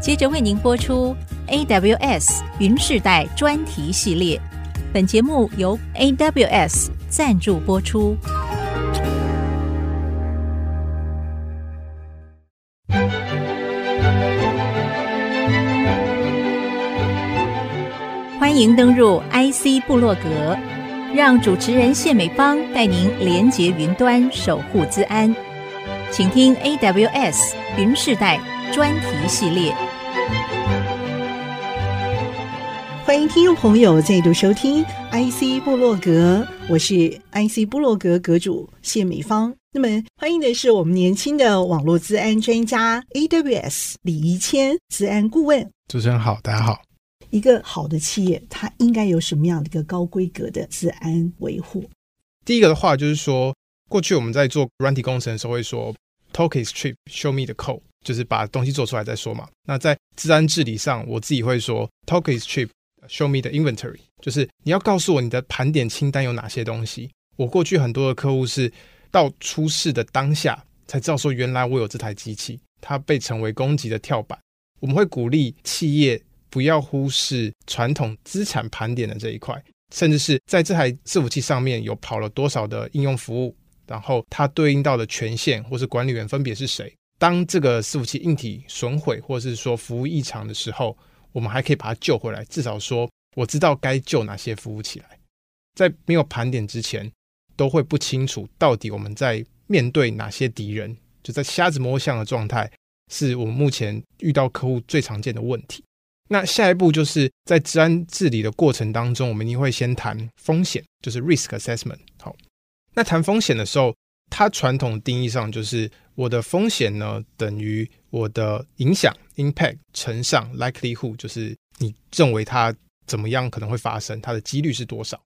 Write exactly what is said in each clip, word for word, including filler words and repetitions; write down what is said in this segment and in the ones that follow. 接着为您播出 A W S 云世代专题系列，本节目由 A W S 赞助播出。欢迎登入 I C 部落格，让主持人谢美芳带您连结云端，守护资安。请听 A W S 云世代专题系列。欢迎听众朋友再度收听 I C 部落格，我是 I C 部落格阁主谢美芳。那么欢迎的是我们年轻的网络资安专家 A W S 李宜谦资安顾问。主持人好，大家好。一个好的企业它应该有什么样的一个高规格的资安维护？第一个的话就是说，过去我们在做软体工程的时候会说 Talk is cheap, show me the code， 就是把东西做出来再说嘛。那在资安治理上我自己会说 Talk is cheap, show me the inventory， 就是你要告诉我你的盘点清单有哪些东西。我过去很多的客户是到出事的当下才知道说原来我有这台机器，它被成为攻击的跳板。我们会鼓励企业不要忽视传统资产盘点的这一块，甚至是在这台伺服器上面有跑了多少的应用服务，然后它对应到的权限或是管理员分别是谁。当这个伺服器硬体损毁或是说服务异常的时候，我们还可以把它救回来，至少说我知道该救哪些服务起来。在没有盘点之前都会不清楚到底我们在面对哪些敌人，就在瞎子摸象的状态是我们目前遇到客户最常见的问题。那下一步就是在资安治理的过程当中，我们一定会先谈风险，就是 risk assessment。 好，那谈风险的时候，它传统定义上就是我的风险呢等于我的影响 impact 乘上 likelihood， 就是你认为它怎么样可能会发生，它的几率是多少。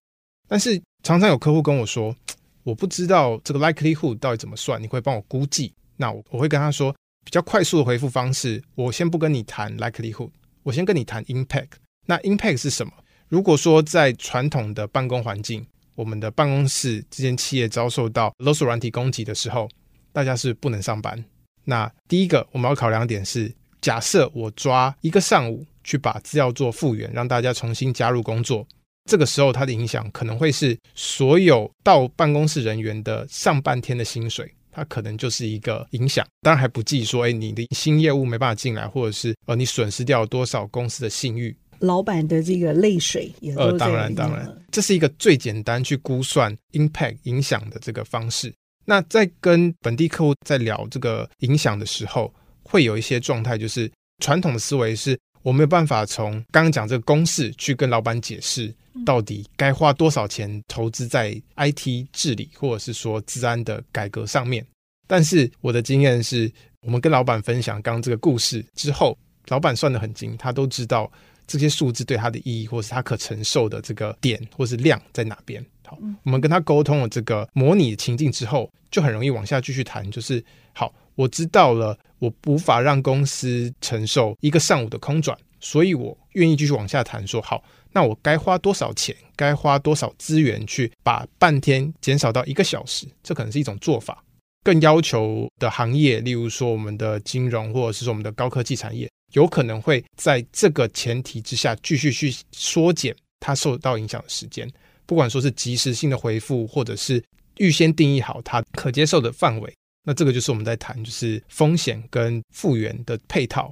但是常常有客户跟我说，我不知道这个 likelihood 到底怎么算，你会帮我估计。那 我, 我会跟他说比较快速的回复方式，我先不跟你谈 likelihood，我先跟你谈 impact。 那 impact 是什么？如果说在传统的办公环境，我们的办公室这间企业遭受到勒索软体攻击的时候，大家是不能上班。那第一个我们要考量点是，假设我抓一个上午去把资料做复原，让大家重新加入工作，这个时候它的影响可能会是所有到办公室人员的上半天的薪水，它可能就是一个影响。当然还不计说、哎、你的新业务没办法进来，或者是、呃、你损失掉多少公司的信誉，老板的这个泪水也都在、呃、当然当然这是一个最简单去估算 impact 影响的这个方式。那在跟本地客户在聊这个影响的时候，会有一些状态，就是传统的思维是我没有办法从刚刚讲这个公式去跟老板解释到底该花多少钱投资在 I T 治理或者是说资安的改革上面。但是我的经验是，我们跟老板分享刚刚这个故事之后，老板算得很精，他都知道这些数字对他的意义，或是他可承受的这个点或是量在哪边。好，我们跟他沟通了这个模拟情境之后，就很容易往下继续谈，就是好，我知道了我无法让公司承受一个上午的空转，所以我愿意继续往下谈说，好，那我该花多少钱，该花多少资源去把半天减少到一个小时，这可能是一种做法。更要求的行业，例如说我们的金融或者是说我们的高科技产业，有可能会在这个前提之下继续去缩减它受到影响的时间，不管说是及时性的回复，或者是预先定义好它可接受的范围。那这个就是我们在谈就是风险跟复原的配套。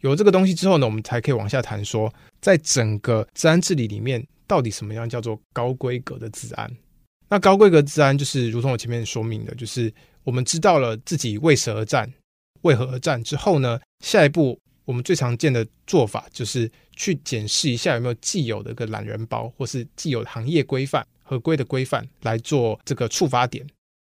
有这个东西之后呢，我们才可以往下谈说，在整个资安治理里面到底什么样叫做高规格的资安。那高规格资安就是如同我前面说明的，就是我们知道了自己为谁而战，为何而战之后呢，下一步我们最常见的做法就是去检视一下有没有既有的一个懒人包，或是既有行业规范合规的规范来做这个触发点。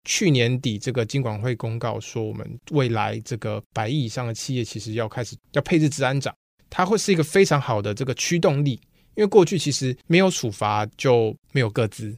去年底这个金管会公告说，我们未来这个百亿以上的企业其实要开始要配置资安长，它会是一个非常好的这个驱动力。因为过去其实没有处罚就没有个资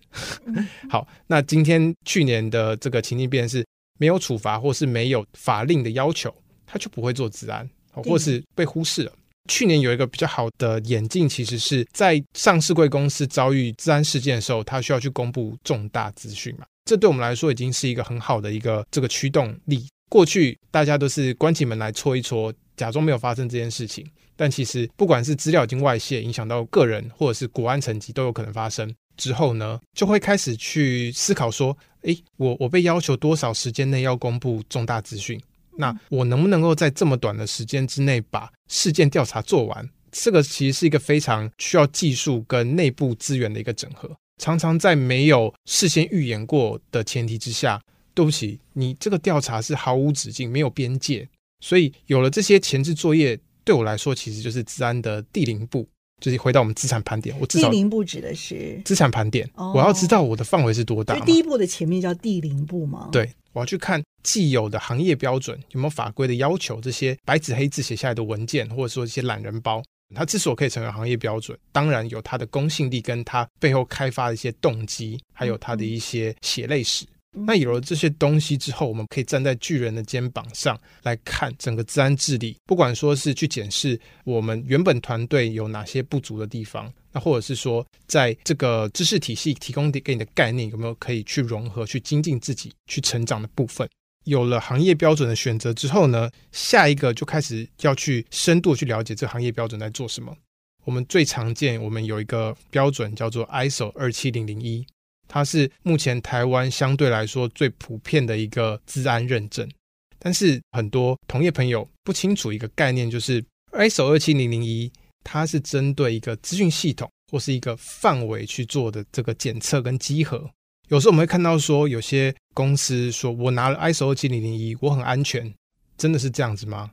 好，那今天去年的这个情境变成是没有处罚或是没有法令的要求，它就不会做资安，或是被忽视了。去年有一个比较好的演进，其实是在上市柜公司遭遇资安事件的时候，它需要去公布重大资讯嘛，这对我们来说已经是一个很好的一个这个驱动力。过去大家都是关起门来搓一搓，假装没有发生这件事情，但其实不管是资料已经外泄影响到个人或者是国安层级都有可能发生。之后呢就会开始去思考说，诶，我我被要求多少时间内要公布重大资讯，那我能不能够在这么短的时间之内把事件调查做完。这个其实是一个非常需要技术跟内部资源的一个整合，常常在没有事先预演过的前提之下，对不起，你这个调查是毫无止境，没有边界。所以有了这些前置作业，对我来说其实就是资安的第零步，就是回到我们资产盘点。我至少第零步指的是资产盘点、哦、我要知道我的范围是多大，就第一步的前面叫第零步吗？对，我要去看既有的行业标准有没有法规的要求，这些白纸黑字写下来的文件或者说这些懒人包，它之所以可以成为行业标准，当然有它的公信力跟它背后开发的一些动机，还有它的一些血泪史、嗯、那有了这些东西之后，我们可以站在巨人的肩膀上来看整个资安治理，不管说是去检视我们原本团队有哪些不足的地方，那或者是说在这个知识体系提供给你的概念有没有可以去融合，去精进自己，去成长的部分。有了行业标准的选择之后呢，下一个就开始要去深度去了解这个行业标准在做什么。我们最常见，我们有一个标准叫做 I S O 二七零零一，它是目前台湾相对来说最普遍的一个资安认证。但是很多同业朋友不清楚一个概念，就是 I S O 二七零零一 它是针对一个资讯系统或是一个范围去做的这个检测跟稽核。有时候我们会看到说有些公司说我拿了 I S O 二七零零一 我很安全，真的是这样子吗？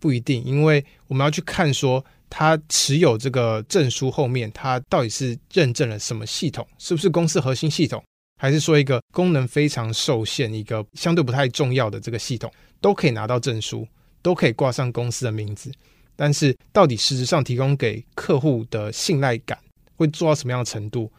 不一定，因为我们要去看说他持有这个证书后面他到底是认证了什么系统，是不是公司核心系统，还是说一个功能非常受限，一个相对不太重要的这个系统，都可以拿到证书，都可以挂上公司的名字，但是到底实质上提供给客户的信赖感会做到什么样的程度，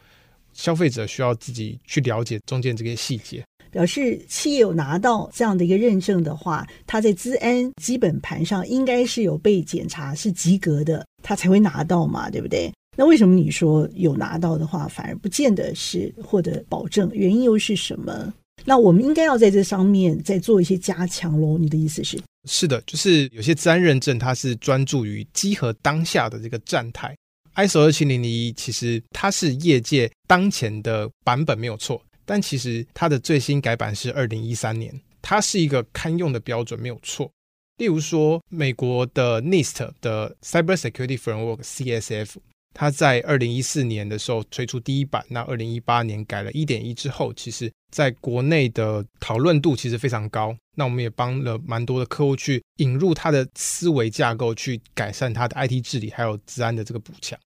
消费者需要自己去了解中间这些细节。表示企业有拿到这样的一个认证的话，它在资安基本盘上应该是有被检查是及格的，它才会拿到嘛，对不对？那为什么你说有拿到的话反而不见得是获得保证，原因又是什么？那我们应该要在这上面再做一些加强咯，你的意思是？是的，就是有些资安认证它是专注于稽核当下的这个站台，I S O 二七零零一 其实它是业界当前的版本没有错，但其实它的最新改版是二零一三年，它是一个堪用的标准没有错。例如说美国的 N I S T 的 Cyber Security Framework C S F， 它在二零一四年的时候推出第一版，那二零一八年改了 一点一 之后，其实在国内的讨论度其实非常高，那我们也帮了蛮多的客户去引入他的思维架构，去改善他的 I T 治理还有资安的这个补强。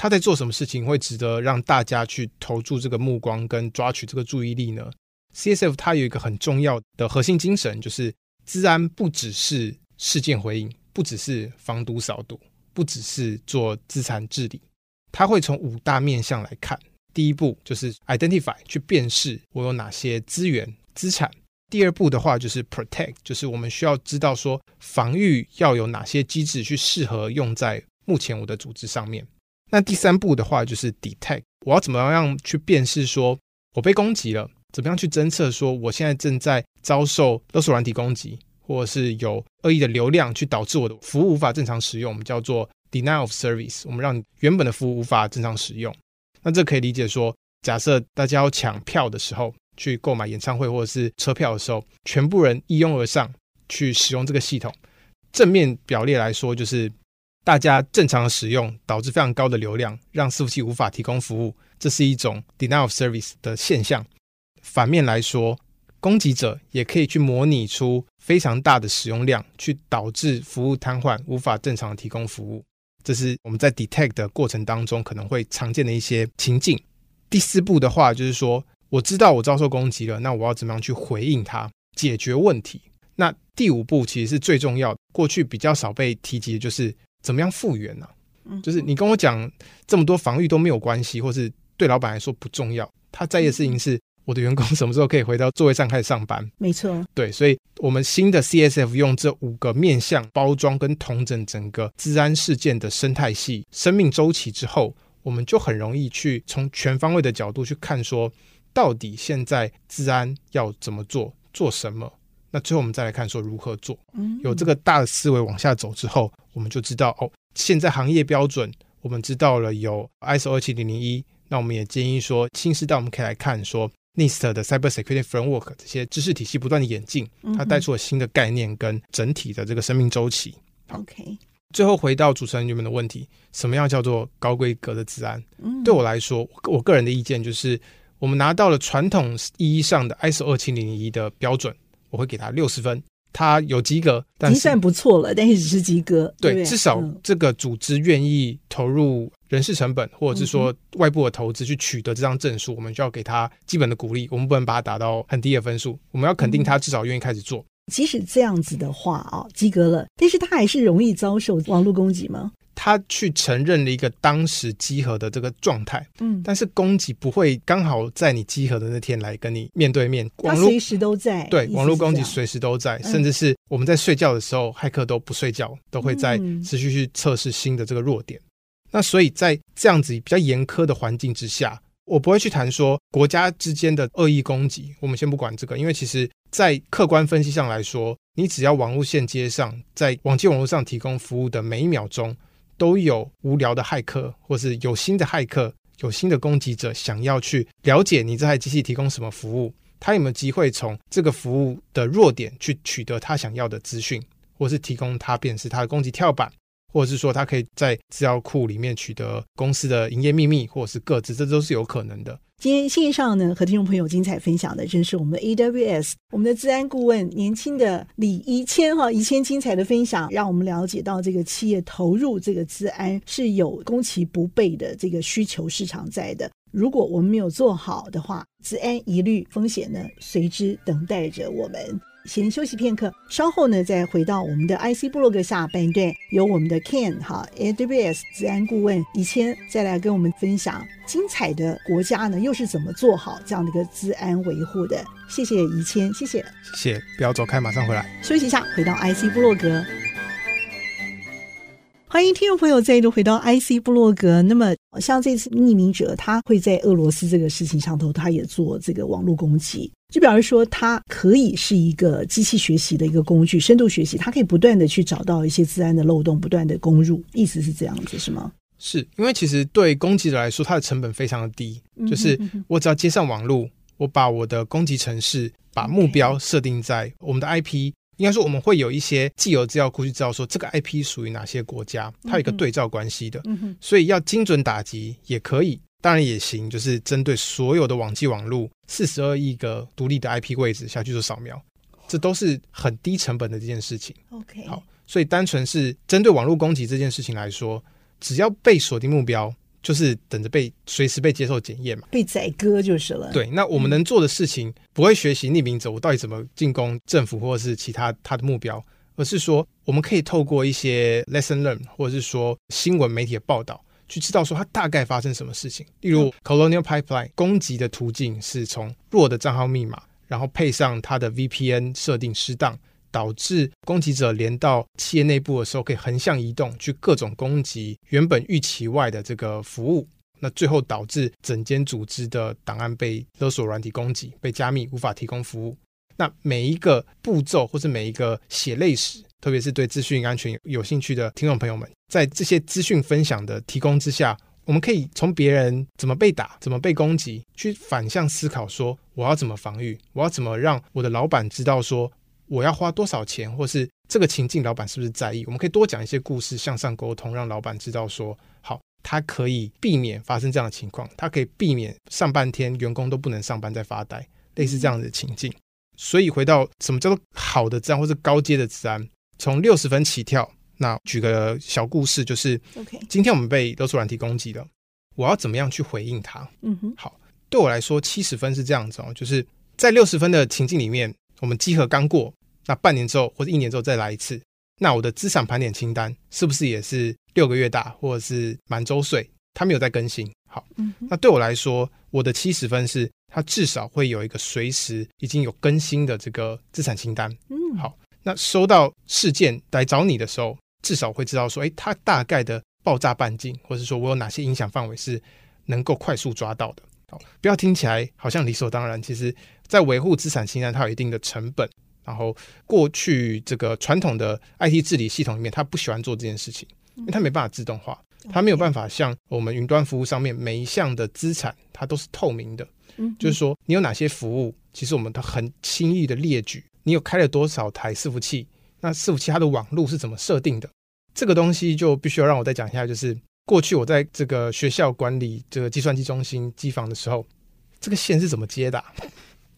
他在做什么事情会值得让大家去投注这个目光跟抓取这个注意力呢？ C S F 它有一个很重要的核心精神，就是资安不只是事件回应，不只是防毒扫毒，不只是做资产治理，它会从五大面向来看。第一步就是 identify， 去辨识我有哪些资源资产。第二步的话就是 protect， 就是我们需要知道说防御要有哪些机制去适合用在目前我的组织上面。那第三步的话就是 detect， 我要怎么样去辨识说我被攻击了，怎么样去侦测说我现在正在遭受勒索软体攻击，或者是有恶意的流量去导致我的服务无法正常使用，我们叫做 denial of service， 我们让你原本的服务无法正常使用。那这可以理解说，假设大家要抢票的时候，去购买演唱会或者是车票的时候，全部人一拥而上去使用这个系统，正面表列来说就是大家正常的使用导致非常高的流量，让伺服器无法提供服务，这是一种 denial of service 的现象。反面来说，攻击者也可以去模拟出非常大的使用量，去导致服务瘫痪，无法正常提供服务。这是我们在 detect 的过程当中可能会常见的一些情境。第四步的话就是说，我知道我遭受攻击了，那我要怎么样去回应它，解决问题。那第五步其实是最重要的，过去比较少被提及的就是怎么样复原呢、啊？就是你跟我讲这么多防御都没有关系，或是对老板来说不重要，他在意的事情是我的员工什么时候可以回到座位上开始上班。没错，对，所以我们新的 C S F 用这五个面向包装跟统整整个资安事件的生态系、生命周期之后，我们就很容易去从全方位的角度去看说，到底现在资安要怎么做，做什么，那最后我们再来看说如何做。有这个大的思维往下走之后，我们就知道哦，现在行业标准我们知道了有 I S O 二七零零一，那我们也建议说新时代我们可以来看说 N I S T 的 Cybersecurity Framework 这些知识体系不断的演进，它带出了新的概念跟整体的这个生命周期。好， okay. 最后回到主持人原本的问题，什么样叫做高规格的资安、嗯、对我来说，我个人的意见就是我们拿到了传统意义上的 I S O 二七零零一 的标准，我会给他六十分，他有及格，但是已经算不错了，但是只是及格。 对, 对, 对，至少这个组织愿意投入人事成本或者是说外部的投资去取得这张证书、嗯、我们就要给他基本的鼓励，我们不能把它打到很低的分数，我们要肯定他至少愿意开始做。即使这样子的话、哦、及格了，但是他还是容易遭受网络攻击吗？他去承认了一个当时集合的这个状态、嗯、但是攻击不会刚好在你集合的那天来跟你面对面，他随时都在。对，网络攻击随时都在、嗯、甚至是我们在睡觉的时候骇客都不睡觉，都会在持续去测试新的这个弱点、嗯、那所以在这样子比较严苛的环境之下，我不会去谈说国家之间的恶意攻击，我们先不管这个，因为其实在客观分析上来说，你只要网络线接上，在网际网络上提供服务的每一秒钟，都有无聊的骇客或是有新的骇客，有新的攻击者想要去了解你这台机器提供什么服务，他有没有机会从这个服务的弱点去取得他想要的资讯，或是提供他便是他的攻击跳板，或者是说他可以在资料库里面取得公司的营业秘密或者是个资，这都是有可能的。今天线上呢和听众朋友精彩分享的正是我们的 A W S 我们的资安顾问年轻的李宜谦，宜谦精彩的分享让我们了解到这个企业投入这个资安是有攻其不备的这个需求市场在的，如果我们没有做好的话，资安疑虑风险呢随之等待着我们。先休息片刻，稍后呢再回到我们的 I C 部落格下半段，由我们的 Ken 哈 A W S 资安顾问宜谦再来跟我们分享精彩的国家呢又是怎么做好这样的一个资安维护的。谢谢宜谦，谢谢谢谢，不要走开，马上回来。休息一下，回到 I C 部落格。欢迎听众朋友再度回到 I C 部落格。那么像这次匿名者他会在俄罗斯这个事情上头，他也做这个网络攻击，就表示说它可以是一个机器学习的一个工具，深度学习，它可以不断的去找到一些资安的漏洞，不断的攻入，意思是这样子是吗？是，因为其实对攻击者来说它的成本非常的低，就是我只要接上网路，我把我的攻击程式把目标设定在我们的 I P， 应该说我们会有一些既有资料库去知道说这个 I P 属于哪些国家，它有一个对照关系的，所以要精准打击也可以，当然也行，就是针对所有的网际网路四十二亿个独立的 I P 位置下去做扫描，这都是很低成本的这件事情。 OK， 好，所以单纯是针对网络攻击这件事情来说，只要被锁定目标就是等着被随时被接受检验嘛，被宰割就是了。对，那我们能做的事情、嗯、不会学习匿名者我到底怎么进攻政府或者是其他他的目标，而是说我们可以透过一些 lesson learn 或者是说新闻媒体的报道去知道说它大概发生什么事情。例如 Colonial Pipeline 攻击的途径是从弱的账号密码，然后配上它的 V P N 设定失当，导致攻击者连到企业内部的时候可以横向移动去各种攻击原本预期外的这个服务，那最后导致整间组织的档案被勒索软体攻击，被加密无法提供服务。那每一个步骤或是每一个血泪史，特别是对资讯安全有兴趣的听众朋友们，在这些资讯分享的提供之下，我们可以从别人怎么被打怎么被攻击去反向思考说我要怎么防御，我要怎么让我的老板知道说我要花多少钱，或是这个情境老板是不是在意，我们可以多讲一些故事向上沟通，让老板知道说好，他可以避免发生这样的情况，他可以避免上半天员工都不能上班在发呆，类似这样的情境。所以回到什么叫做好的资安或是高阶的资安，从六十分起跳。那举个小故事，就是今天我们被勒索软体攻击了，我要怎么样去回应它。嗯哼，好，对我来说七十分是这样子哦，就是在六十分的情境里面，我们稽核刚过，那半年之后或者一年之后再来一次，那我的资产盘点清单是不是也是六个月大或者是满周岁，它没有在更新。好，那对我来说我的七十分是它至少会有一个随时已经有更新的这个资产清单。嗯，好，那收到事件来找你的时候，至少会知道说，哎，它大概的爆炸半径，或者说我有哪些影响范围是能够快速抓到的。好，不要听起来好像理所当然，其实在维护资产清单它有一定的成本，然后过去这个传统的 I T 治理系统里面，他不喜欢做这件事情，因为他没办法自动化，他没有办法像我们云端服务上面每一项的资产它都是透明的，就是说你有哪些服务，其实我们都很轻易的列举，你有开了多少台伺服器，那伺服器它的网路是怎么设定的，这个东西就必须要让我再讲一下。就是过去我在这个学校管理这个计算机中心机房的时候，这个线是怎么接的、啊、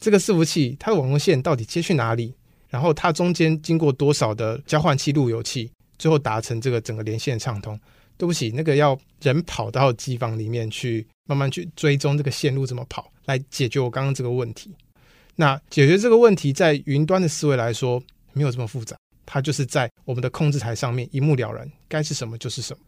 这个伺服器它的网络线到底接去哪里，然后它中间经过多少的交换器路由器，最后达成这个整个连线畅通。对不起，那个要人跑到机房里面去慢慢去追踪这个线路怎么跑，来解决我刚刚这个问题。那解决这个问题在云端的思维来说没有这么复杂，它就是在我们的控制台上面一目了然，该是什么就是什么。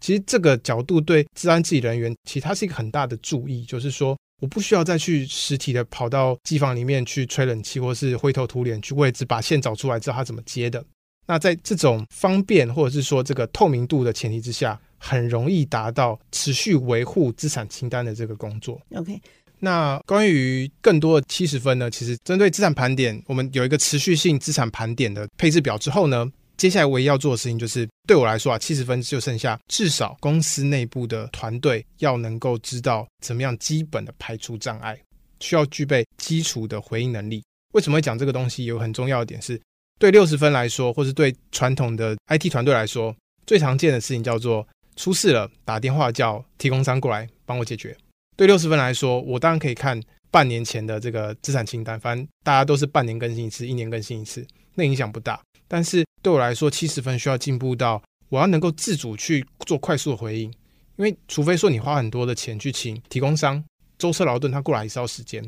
其实这个角度对资安治理人员其实它是一个很大的注意，就是说我不需要再去实体的跑到机房里面去吹冷气，或是灰头土脸去位置把线找出来知道它怎么接的。那在这种方便或者是说这个透明度的前提之下，很容易达到持续维护资产清单的这个工作。 OK， 那关于更多的七十分呢，其实针对资产盘点，我们有一个持续性资产盘点的配置表之后呢，接下来唯一要做的事情就是对我来说啊，七十分就剩下至少公司内部的团队要能够知道怎么样基本的排除障碍，需要具备基础的回应能力。为什么会讲这个东西，有很重要的点是，对六十分来说，或是对传统的 I T 团队来说，最常见的事情叫做出事了打电话叫提供商过来帮我解决。对六十分来说，我当然可以看半年前的这个资产清单，反正大家都是半年更新一次，一年更新一次，那影响不大。但是对我来说七十分需要进步到我要能够自主去做快速的回应，因为除非说你花很多的钱去请提供商舟车劳顿，他过来也是要时间，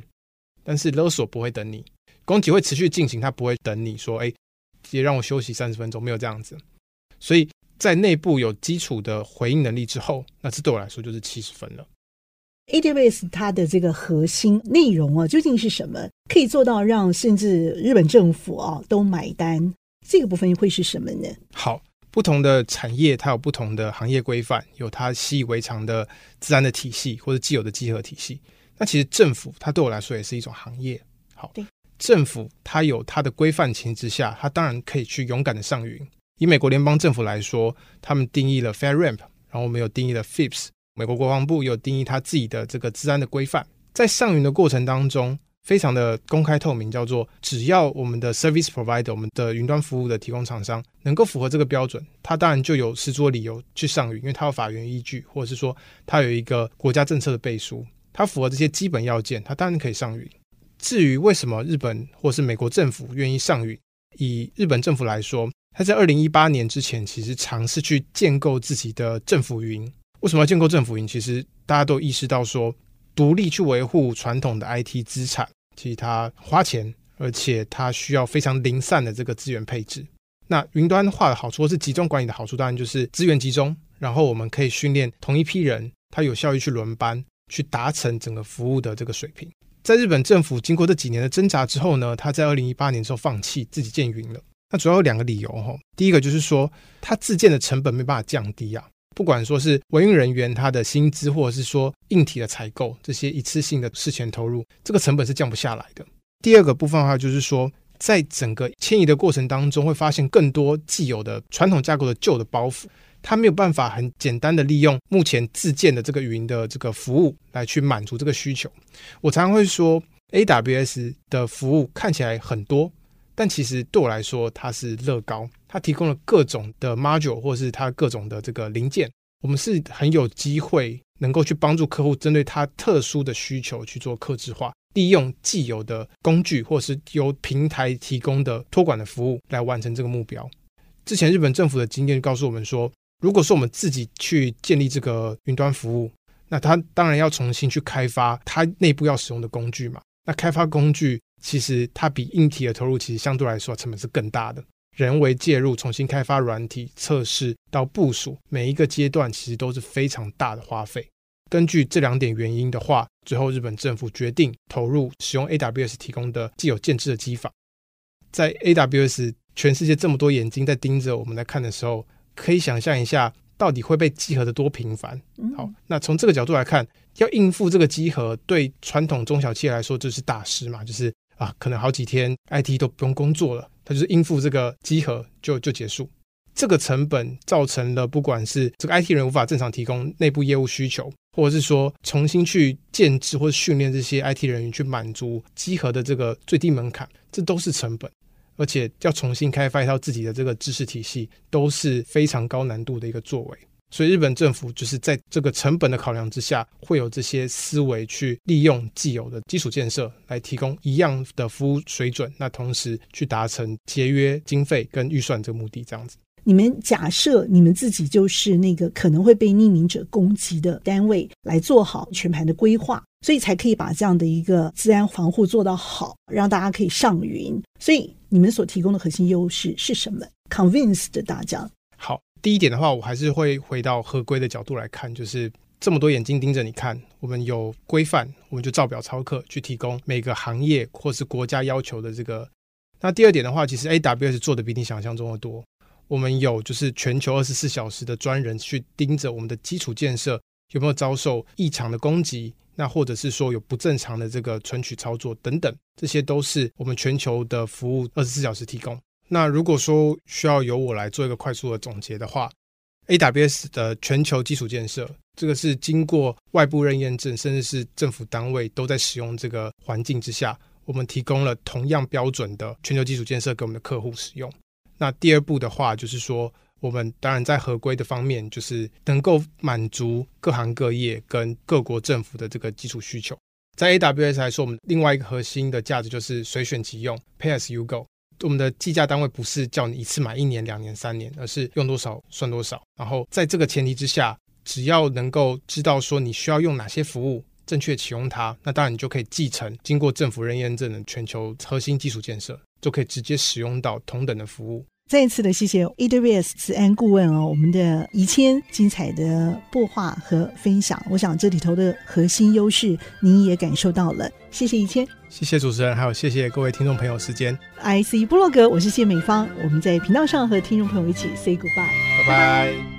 但是勒索不会等你，攻击会持续进行，他不会等你说哎，也让我休息三十分钟，没有这样子。所以在内部有基础的回应能力之后，那这对我来说就是七十分了。 A W S 它的这个核心内容啊，究竟是什么可以做到让甚至日本政府啊都买单，这个部分会是什么呢？好，不同的产业它有不同的行业规范，有它习以为常的资安的体系或者既有的稽核体系。那其实政府它对我来说也是一种行业。好，对，政府它有它的规范情之下，它当然可以去勇敢的上云。以美国联邦政府来说，他们定义了 FedRAMP， 然后我们有定义了 F I P S， 美国国防部有定义他自己的这个资安的规范。在上云的过程当中非常的公开透明，叫做只要我们的 service provider， 我们的云端服务的提供厂商能够符合这个标准，他当然就有十足的理由去上云，因为他有法源依据，或者是说他有一个国家政策的背书，他符合这些基本要件，他当然可以上云。至于为什么日本或是美国政府愿意上云，以日本政府来说，他在二零一八年之前其实尝试去建构自己的政府云。为什么要建构政府云？其实大家都意识到说，独立去维护传统的 I T 资产，其实它花钱，而且它需要非常零散的这个资源配置。那云端化的好处，或是集中管理的好处，当然就是资源集中，然后我们可以训练同一批人，他有效率去轮班，去达成整个服务的这个水平。在日本政府经过这几年的挣扎之后呢，他在二零一八年之后放弃自己建云了。那主要有两个理由、哦、第一个就是说，他自建的成本没办法降低啊，不管说是维运人员他的薪资，或者是说硬体的采购，这些一次性的事前投入，这个成本是降不下来的。第二个部分的话就是说，在整个迁移的过程当中会发现更多既有的传统架构的旧的包袱，他没有办法很简单的利用目前自建的这个云的这个服务来去满足这个需求。我常常会说 A W S 的服务看起来很多，但其实对我来说它是乐高，它提供了各种的 module 或是它各种的这个零件，我们是很有机会能够去帮助客户针对它特殊的需求去做客制化，利用既有的工具或是由平台提供的托管的服务来完成这个目标。之前日本政府的经验告诉我们说，如果说我们自己去建立这个云端服务，那它当然要重新去开发它内部要使用的工具嘛。那开发工具其实它比硬体的投入其实相对来说成本是更大的，人为介入重新开发软体测试到部署，每一个阶段其实都是非常大的花费。根据这两点原因的话，最后日本政府决定投入使用 A W S 提供的既有建制的机房。在 A W S 全世界这么多眼睛在盯着我们来看的时候，可以想象一下到底会被稽核的多频繁。好，那从这个角度来看，要应付这个稽核对传统中小企业来说就是大事嘛，就是啊，可能好几天 I T 都不用工作了，它就是应付这个集合就就结束。这个成本造成了不管是这个 I T 人无法正常提供内部业务需求，或者是说重新去建制或训练这些 I T 人员去满足集合的这个最低门槛，这都是成本，而且要重新开发一套自己的这个知识体系都是非常高难度的一个作为。所以日本政府就是在这个成本的考量之下，会有这些思维去利用既有的基础建设来提供一样的服务水准，那同时去达成节约经费跟预算这个目的。这样子，你们假设你们自己就是那个可能会被匿名者攻击的单位，来做好全盘的规划，所以才可以把这样的一个资安防护做到好，让大家可以上云。所以你们所提供的核心优势是什么 ？Convince 的大家。好，第一点的话，我还是会回到合规的角度来看，就是这么多眼睛盯着你看，我们有规范，我们就照表操课去提供每个行业或是国家要求的这个。那第二点的话，其实 A W S 做的比你想象中的多，我们有就是全球二十四小时的专人去盯着我们的基础建设有没有遭受异常的攻击，那或者是说有不正常的这个存取操作等等，这些都是我们全球的服务二十四小时提供。那如果说需要由我来做一个快速的总结的话， A W S 的全球基础建设，这个是经过外部认验证，甚至是政府单位都在使用这个环境之下，我们提供了同样标准的全球基础建设给我们的客户使用。那第二步的话，就是说我们当然在合规的方面就是能够满足各行各业跟各国政府的这个基础需求。在 A W S 来说，我们另外一个核心的价值就是随选即用 Pay as you go，我们的计价单位不是叫你一次买一年两年三年，而是用多少算多少。然后在这个前提之下，只要能够知道说你需要用哪些服务，正确启用它，那当然你就可以继承经过政府认验证的全球核心基础建设，就可以直接使用到同等的服务。再一次的谢谢 A W S 资安顾问哦，我们的宜谦精彩的擘画和分享，我想这里头的核心优势您也感受到了，谢谢宜谦。谢谢主持人，还有谢谢各位听众朋友时间。 I C 部落格，我是谢美芳，我们在频道上和听众朋友一起 say goodbye， 拜拜。